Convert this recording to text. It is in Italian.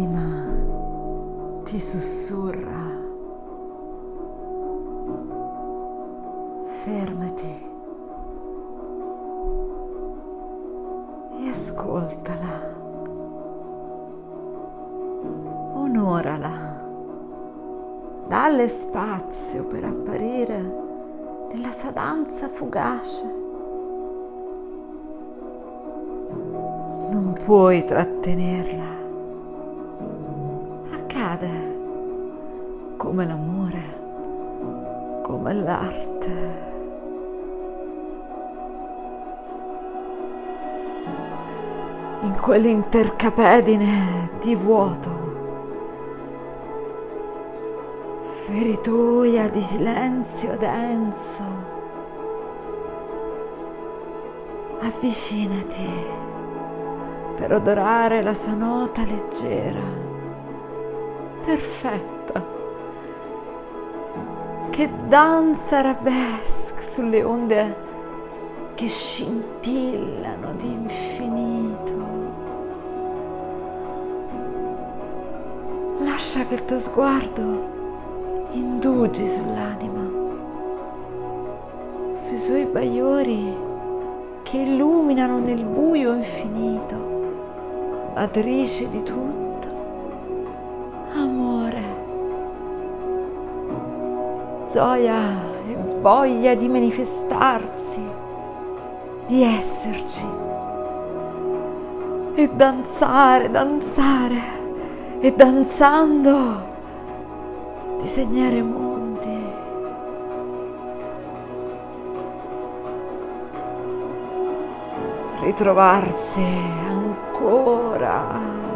anima ti sussurra: fermati e ascoltala, onorala, dalle spazio per apparire nella sua danza fugace. Non puoi trattenerla, accade come l'amore, come l'arte. In quell'intercapedine di vuoto, feritoia di silenzio denso, avvicinati per odorare la sua nota leggera, perfetta, che danza arabesque sulle onde che scintillano di infinito. Lascia che il tuo sguardo indugi sull'anima, sui suoi bagliori che illuminano nel buio infinito, matrice di tutto, amore, gioia e voglia di manifestarsi, di esserci e danzare, danzare e danzando disegnare mondi. Ritrovarsi ancora